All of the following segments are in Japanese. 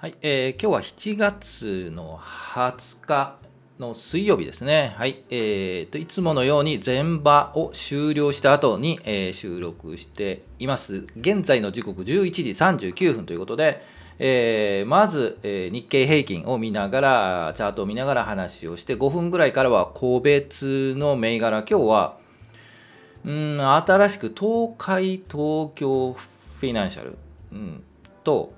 はい、今日は7月の20日の水曜日ですね。はい、いつものように前場を終了した後に、収録しています。現在の時刻11時39分ということで、まず、日経平均を見ながらチャートを見ながら話をして、5分ぐらいからは個別の銘柄、今日は新しく東海東京フィナンシャル、と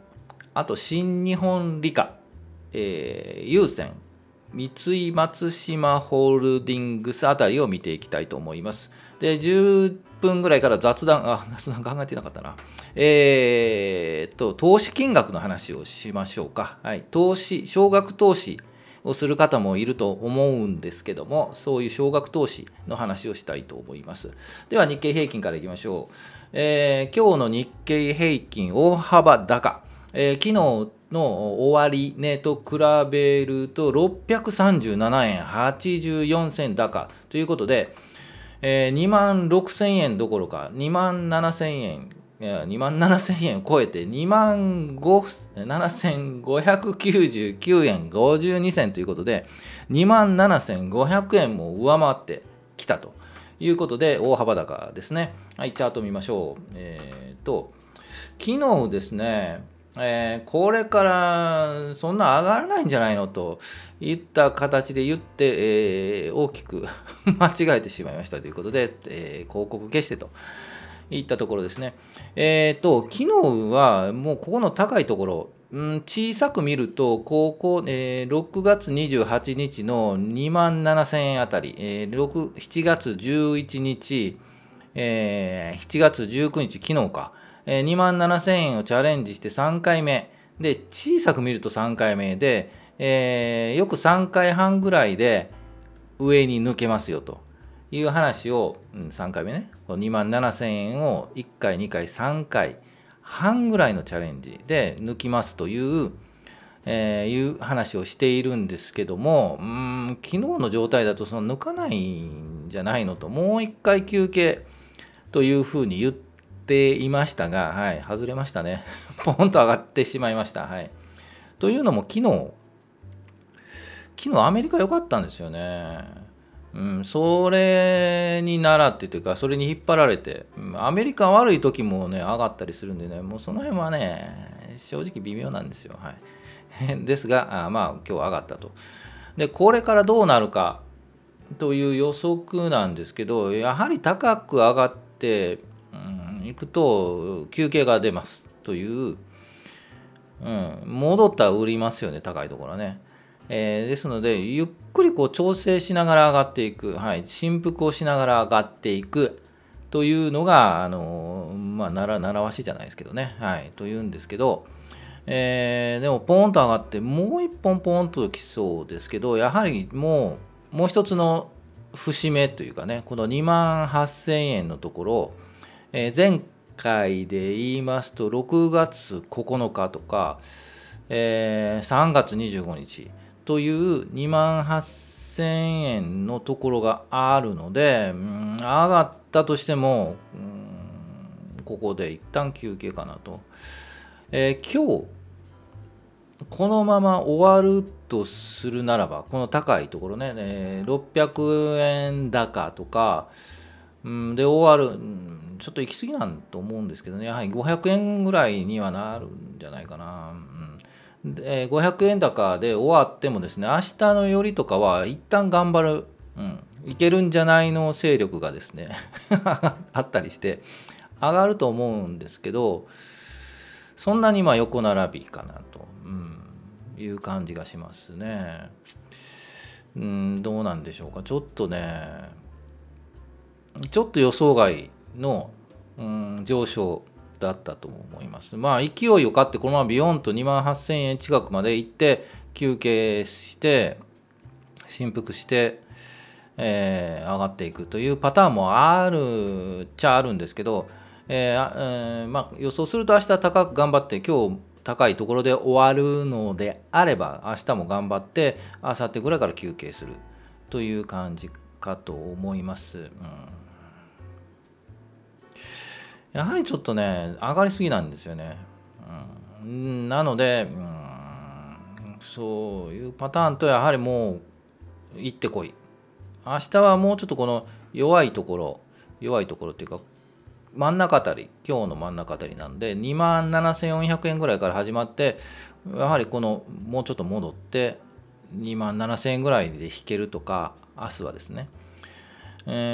あと新日本理科、郵船、三井松島ホールディングスあたりを見ていきたいと思います。で、10分ぐらいから雑談考えてなかったな、投資金額の話をしましょうか。はい、少額投資をする方もいると思うんですけども、そういう少額投資の話をしたいと思います。では日経平均からいきましょう。今日の日経平均大幅高、昨日の終値と比べると637円84銭高ということで、2万6000円どころか2万7000円を超えて2万7599円52銭ということで、2万7500円も上回ってきたということで大幅高ですね。はい、チャート見ましょう。昨日ですね、これからそんな上がらないんじゃないのといった形で言って、大きく間違えてしまいましたということで、広告消してといったところですね。昨日はもうここの高いところ、小さく見るとここ、6月28日の2万7000円あたり、7月11日、7月19日昨日か、2万7000円をチャレンジして3回目で、小さく見ると3回目で、よく3回半ぐらいで上に抜けますよという話を、3回目ね、2万7000円を1回2回3回半ぐらいのチャレンジで抜きますという、いう話をしているんですけども、昨日の状態だとその抜かないんじゃないのと、もう1回休憩というふうに言っていましたが、はい、外れましたね。ポンと上がってしまいました。はい、というのも昨日アメリカ良かったんですよね。それに習ってというか、それに引っ張られて、アメリカ悪い時もね上がったりするんでね、もうその辺はね正直微妙なんですよ。はい、ですが今日上がったと。で、これからどうなるかという予測なんですけど、やはり高く上がって行くと休憩が出ますという、戻ったら売りますよね、高いところはね。ですのでゆっくりこう調整しながら上がっていく、はい、振幅をしながら上がっていくというのが、習わしじゃないですけどね、はい、というんですけど、でもポーンと上がってもう一本ポーンときそうですけど、やはりもう一つの節目というかね、この2万8000円のところ、前回で言いますと6月9日とか、3月25日という2万8000円のところがあるので、上がったとしてもここで一旦休憩かなと。今日このまま終わるとするならば、この高いところね、600円高とかで終わる、ちょっと行き過ぎなんと思うんですけどね、やはり500円ぐらいにはなるんじゃないかな。で、500円高で終わってもですね、明日の寄りとかは一旦頑張る、いけるんじゃないの勢力がですねあったりして上がると思うんですけど、そんなに横並びかなと、いう感じがしますね。どうなんでしょうか。ちょっと予想外の、上昇だったと思います。勢いを買ってこのままビヨンと2万8000円近くまで行って休憩して振幅して、上がっていくというパターンもあるんですけど、予想すると明日高く頑張って今日高いところで終わるのであれば、明日も頑張って明後日ぐらいから休憩するという感じかと思います。やはりちょっとね上がりすぎなんですよね。なのでそういうパターンとやはりもう行ってこい、明日はもうちょっとこの弱いところっていうか真ん中あたり、今日の真ん中あたりなんで 27,400 円ぐらいから始まって、やはりこのもうちょっと戻って 27,000 円ぐらいで引けるとか、明日はですね、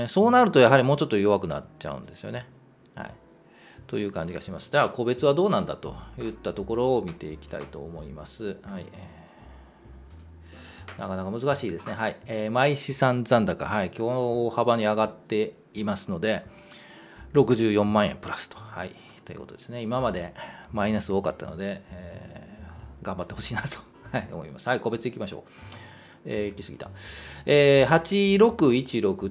そうなるとやはりもうちょっと弱くなっちゃうんですよね、はい、という感じがします。では個別はどうなんだといったところを見ていきたいと思います、はい。なかなか難しいですね、はい。毎資産残高、はい、今日大幅に上がっていますので64万円プラスと、はい、ということですね。今までマイナス多かったので、頑張ってほしいなと思います。はい、個別いきましょう。行き過ぎた。8616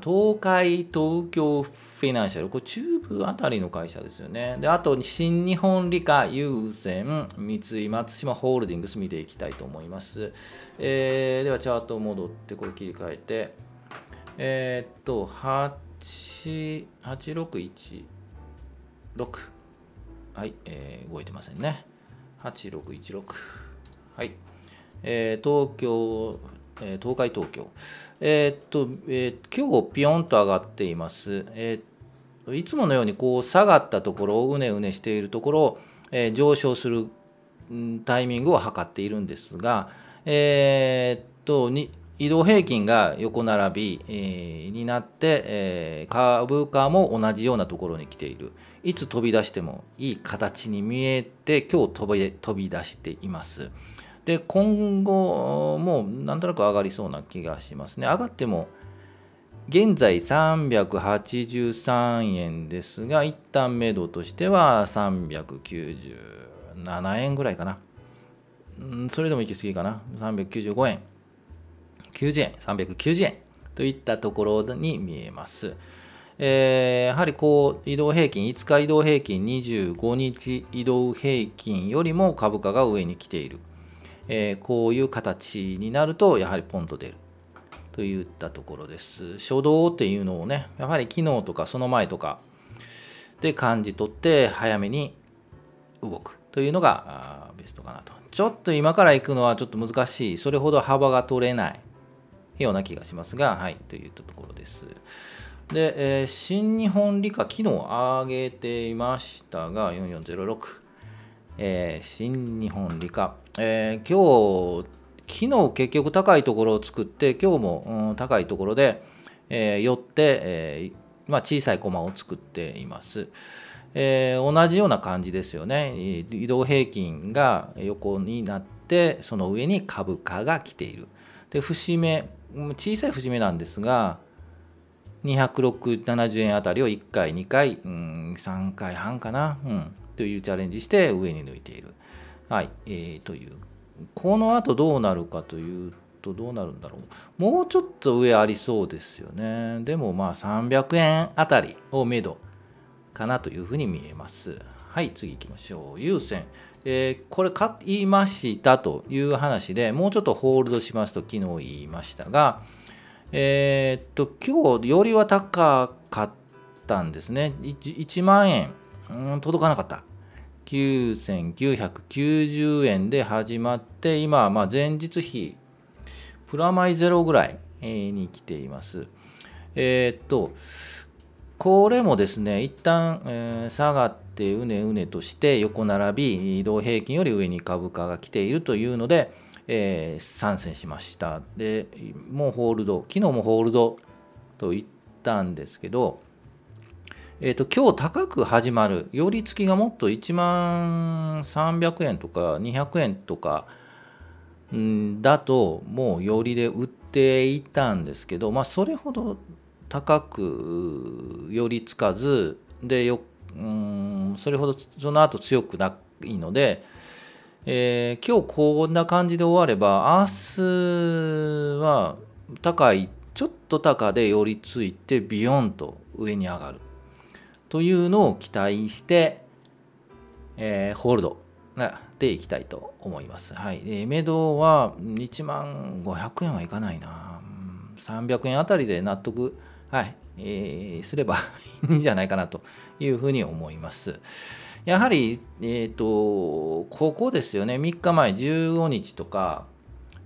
東海東京フィナンシャル、これ中部あたりの会社ですよね。で、あと新日本理科、郵船、三井松島ホールディングス見ていきたいと思います。ではチャート戻ってこれ切り替えて、8616、はい、動いてませんね。8616、はい、東海東京、今日ピヨンと上がっています。いつものようにこう下がったところをうねうねしているところを、上昇するタイミングを測っているんですが、移動平均が横並び、になって、株価も同じようなところに来ている。いつ飛び出してもいい形に見えて、今日飛び出しています。で、今後もなんとなく上がりそうな気がしますね。上がっても現在383円ですが、一旦目処としては397円ぐらいかな。それでも行き過ぎかな。395円。90円、390円といったところに見えます。やはりこう移動平均、5日移動平均、25日移動平均よりも株価が上に来ている。こういう形になるとやはりポンと出るといったところです。初動っていうのをね、やはり昨日とかその前とかで感じ取って早めに動くというのがベストかなと。ちょっと今から行くのはちょっと難しい、それほど幅が取れないような気がしますが、はい、といったところです。で、新日本理科、昨日上げていましたが、4406、新日本理科、昨日結局高いところを作って、今日も、高いところで、寄って、小さいコマを作っています。同じような感じですよね。移動平均が横になって、その上に株価が来ている。で、節目、小さい節目なんですが、270円あたりを1回2回、3回半かな、というチャレンジして上に抜いている、はい、という。この後どうなるかというと、どうなるんだろう、もうちょっと上ありそうですよね。でも300円あたりを目処かなというふうに見えます。はい、次行きましょう。優先、これ買いましたという話で、もうちょっとホールドしますと昨日言いましたが、今日よりは高かったんですね。 1万円、届かなかった。9990円で始まって、今は前日比プラマイゼロぐらいに来ています。これもですね、一旦、下がってうねうねとして横並び、移動平均より上に株価が来ているというので、参戦しました。で、もうホールド、昨日もホールドと言ったんですけど、今日高く始まる、寄り付きがもっと1万300円とか200円とかだと、もう寄りで売っていたんですけど、それほど高く寄りつかずで、それほどその後強くないので、今日こんな感じで終われば、明日は高い、ちょっと高で寄りついてビヨンと上に上がるというのを期待して、ホールドでいきたいと思います。はい、目処は1万500円はいかないな、300円あたりで納得はい、すればいいんじゃないかなというふうに思います。やはり、ここですよね。3日前15日とか、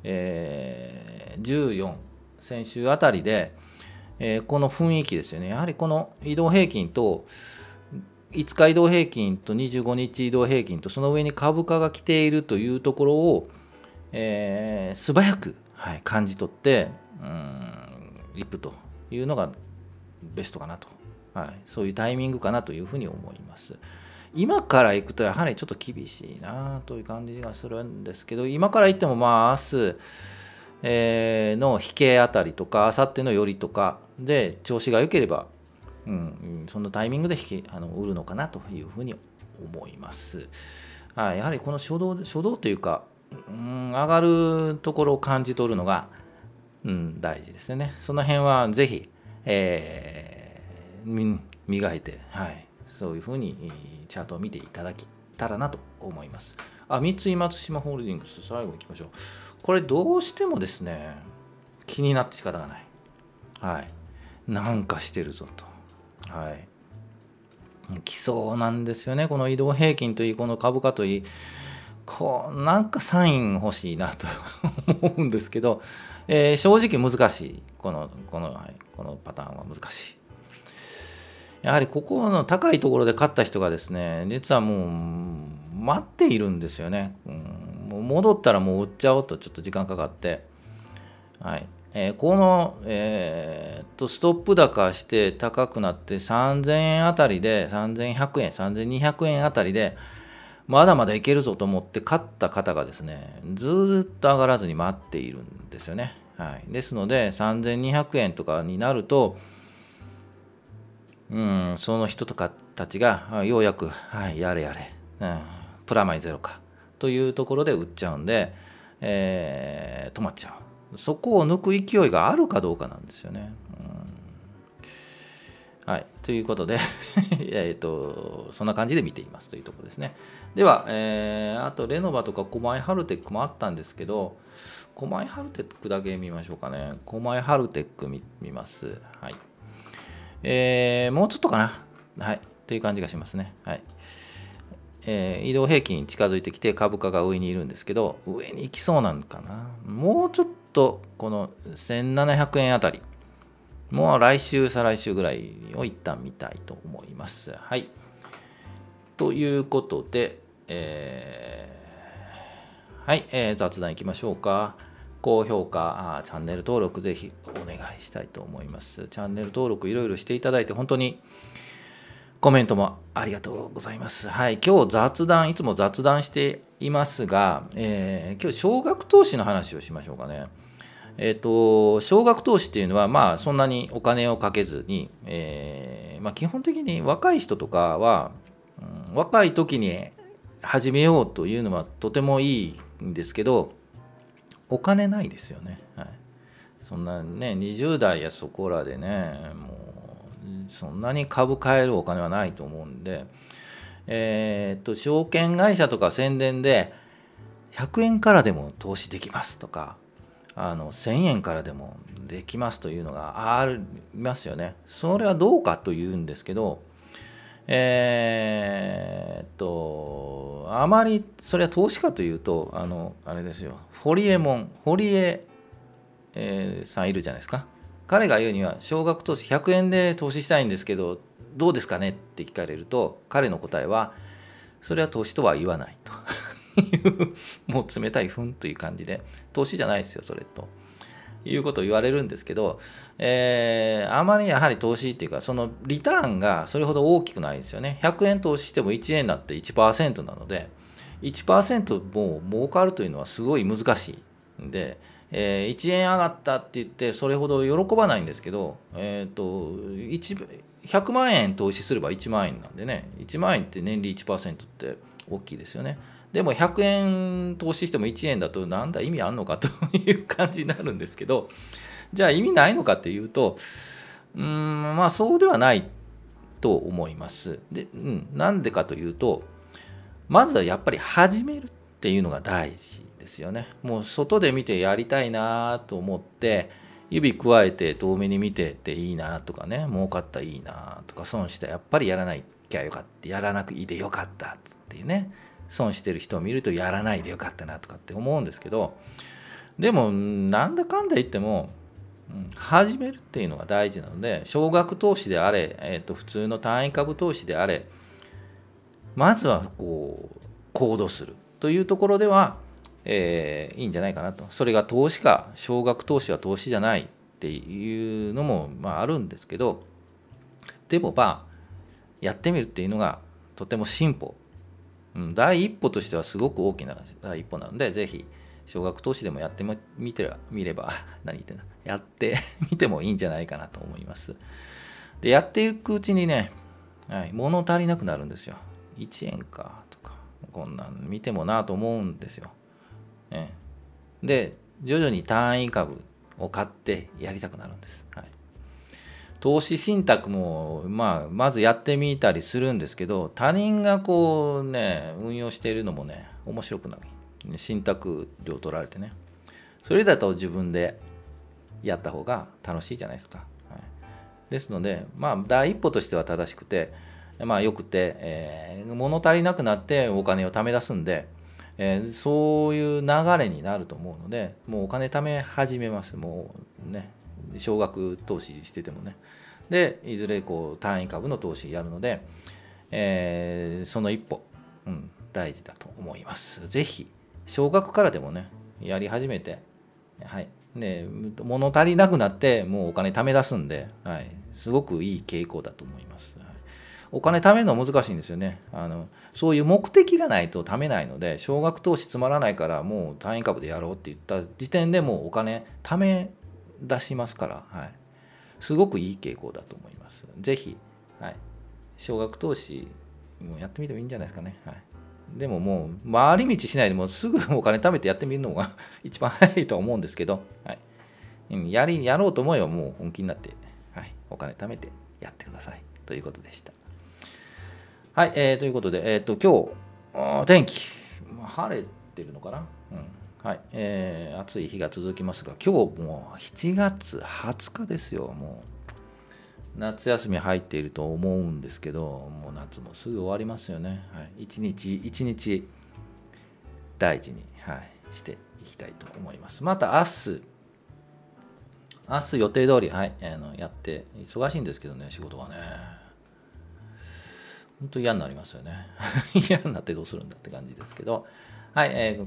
14先週あたりで、この雰囲気ですよね。やはりこの移動平均と5日移動平均と25日移動平均とその上に株価が来ているというところを、素早く、はい、感じ取っていくというのがベストかなと、はい、そういうタイミングかなというふうに思います。今から行くとやはりちょっと厳しいなという感じがするんですけど、今から行ってもまあ明日の引けあたりとか明後日の寄りとかで調子が良ければ、そのタイミングで売るのかなというふうに思います。はい、やはりこの初動というか、上がるところを感じ取るのが、大事ですよね。その辺はぜひ、磨いて、はい、そういうふうにチャートを見ていただけたらなと思います。三井松島ホールディングス最後いきましょう。これどうしてもですね気になって仕方がない、はい、なんかしてるぞと、はい、来そうなんですよね。この移動平均といいこの株価といいなんかサイン欲しいなと思うんですけど、正直難しい。このパターンは難しい。やはりここの高いところで買った人がですね実はもう待っているんですよね。もう戻ったらもう売っちゃおうとちょっと時間かかって、はい、この、ストップ高して高くなって3000円あたりで3100円3200円あたりでまだまだいけるぞと思って買った方がですねずっと上がらずに待っているんですよね。はい、ですので3200円とかになると、その人とかたちがようやく、はい、やれ、プラマイゼロかというところで売っちゃうんで、止まっちゃう。そこを抜く勢いがあるかどうかなんですよね。はい、ということでそんな感じで見ていますというところですね。では、あとレノバとか狛江ハルテックもあったんですけど、狛江ハルテックだけ見ましょうかね。狛江ハルテック 見ます、はい、もうちょっとかな、はい、という感じがしますね。はい、移動平均近づいてきて株価が上にいるんですけど、上に行きそうなのかな。もうちょっとこの1700円あたりもう来週再来週ぐらいを一旦見たいと思います。はい、ということで、はい、雑談いきましょうか。高評価チャンネル登録ぜひお願いしたいと思います。チャンネル登録いろいろしていただいて本当にコメントもありがとうございます。はい、今日いつも雑談していますが、今日少額投資の話をしましょうかね。少額投資っていうのは、まあ、そんなにお金をかけずに、基本的に若い人とかは、若い時に始めようというのはとてもいいんですけど、お金ないですよね。はい、そんなね20代やそこらでねもうそんなに株買えるお金はないと思うんで、証券会社とか宣伝で100円からでも投資できますとか1000円からでもできますというのがありますよね。それはどうかというんですけど、あまりそれは投資家というとあれですよ、堀江さんいるじゃないですか。彼が言うには少額投資100円で投資したいんですけどどうですかねって聞かれると、彼の答えはそれは投資とは言わないともう冷たいふんという感じで、投資じゃないですよそれということを言われるんですけど、あまりやはり投資っていうかそのリターンがそれほど大きくないですよね。100円投資しても1円になって 1% なので 1% もう儲かるというのはすごい難しいんで、1円上がったって言ってそれほど喜ばないんですけど、100万円投資すれば1万円なんでね、1万円って年利 1% って大きいですよね。でも100円投資しても1円だとなんだ意味あんのかという感じになるんですけど、じゃあ意味ないのかっていうとそうではないと思います。で、なんでかというと、まずはやっぱり始めるっていうのが大事ですよね。もう外で見てやりたいなと思って、指くわえて遠目に見てっていいなとかね、儲かったいいなとか、損したやっぱりやらないきゃよかった、やらなくいいでよかったっていうね、損してる人を見るとやらないでよかったなとかって思うんですけど、でもなんだかんだ言っても始めるっていうのが大事なので、少額投資であれ、普通の単位株投資であれ、まずはこう行動するというところでは、いいんじゃないかなと。それが投資か、少額投資は投資じゃないっていうのも、まあ、あるんですけど、でもまあやってみるっていうのがとても進歩、第一歩としてはすごく大きな第一歩なので、ぜひ少額投資でもやってみれば、やってみてもいいんじゃないかなと思います。で、やっていくうちにね、物足りなくなるんですよ。1円かとか、こんなん見てもなと思うんですよ。で、徐々に単位株を買ってやりたくなるんです。投資信託も、まずやってみたりするんですけど、他人がこうね、運用しているのもね、面白くなる。信託料取られてね、それだと自分でやった方が楽しいじゃないですか、ですので、第一歩としては正しくて、よくて、物足りなくなってお金を貯め出すんで、そういう流れになると思うので、もうお金貯め始めます。もうね、少額投資しててもね、でいずれこう単位株の投資やるので、その一歩、大事だと思います。ぜひ少額からでもね、やり始めて、物足りなくなってもうお金貯め出すんで、すごくいい傾向だと思います。お金貯めるのは難しいんですよね。そういう目的がないと貯めないので、少額投資つまらないからもう単位株でやろうって言った時点でもうお金貯め出しますから、すごくいい傾向だと思います。ぜひ、少額投資もやってみてもいいんじゃないですかね。でももう回り道しないで、もうすぐお金貯めてやってみるのが一番早いとは思うんですけど、やろうと思えばもう本気になって、お金貯めてやってくださいということでした。はい、ということで、今日天気晴れてるのかな、暑い日が続きますが、今日もう7月20日ですよ。もう夏休み入っていると思うんですけど、もう夏もすぐ終わりますよね。一日一日大事に、していきたいと思います。また明日予定通り、やって、忙しいんですけどね、仕事はね、本当に嫌になりますよね嫌になってどうするんだって感じですけど、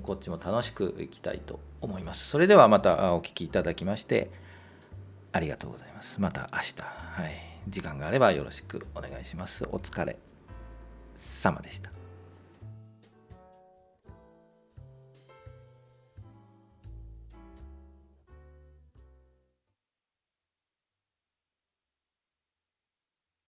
こっちも楽しくいきたいと思います。それではまたお聞きいただきましてありがとうございます。また明日、時間があればよろしくお願いします。お疲れ様でした。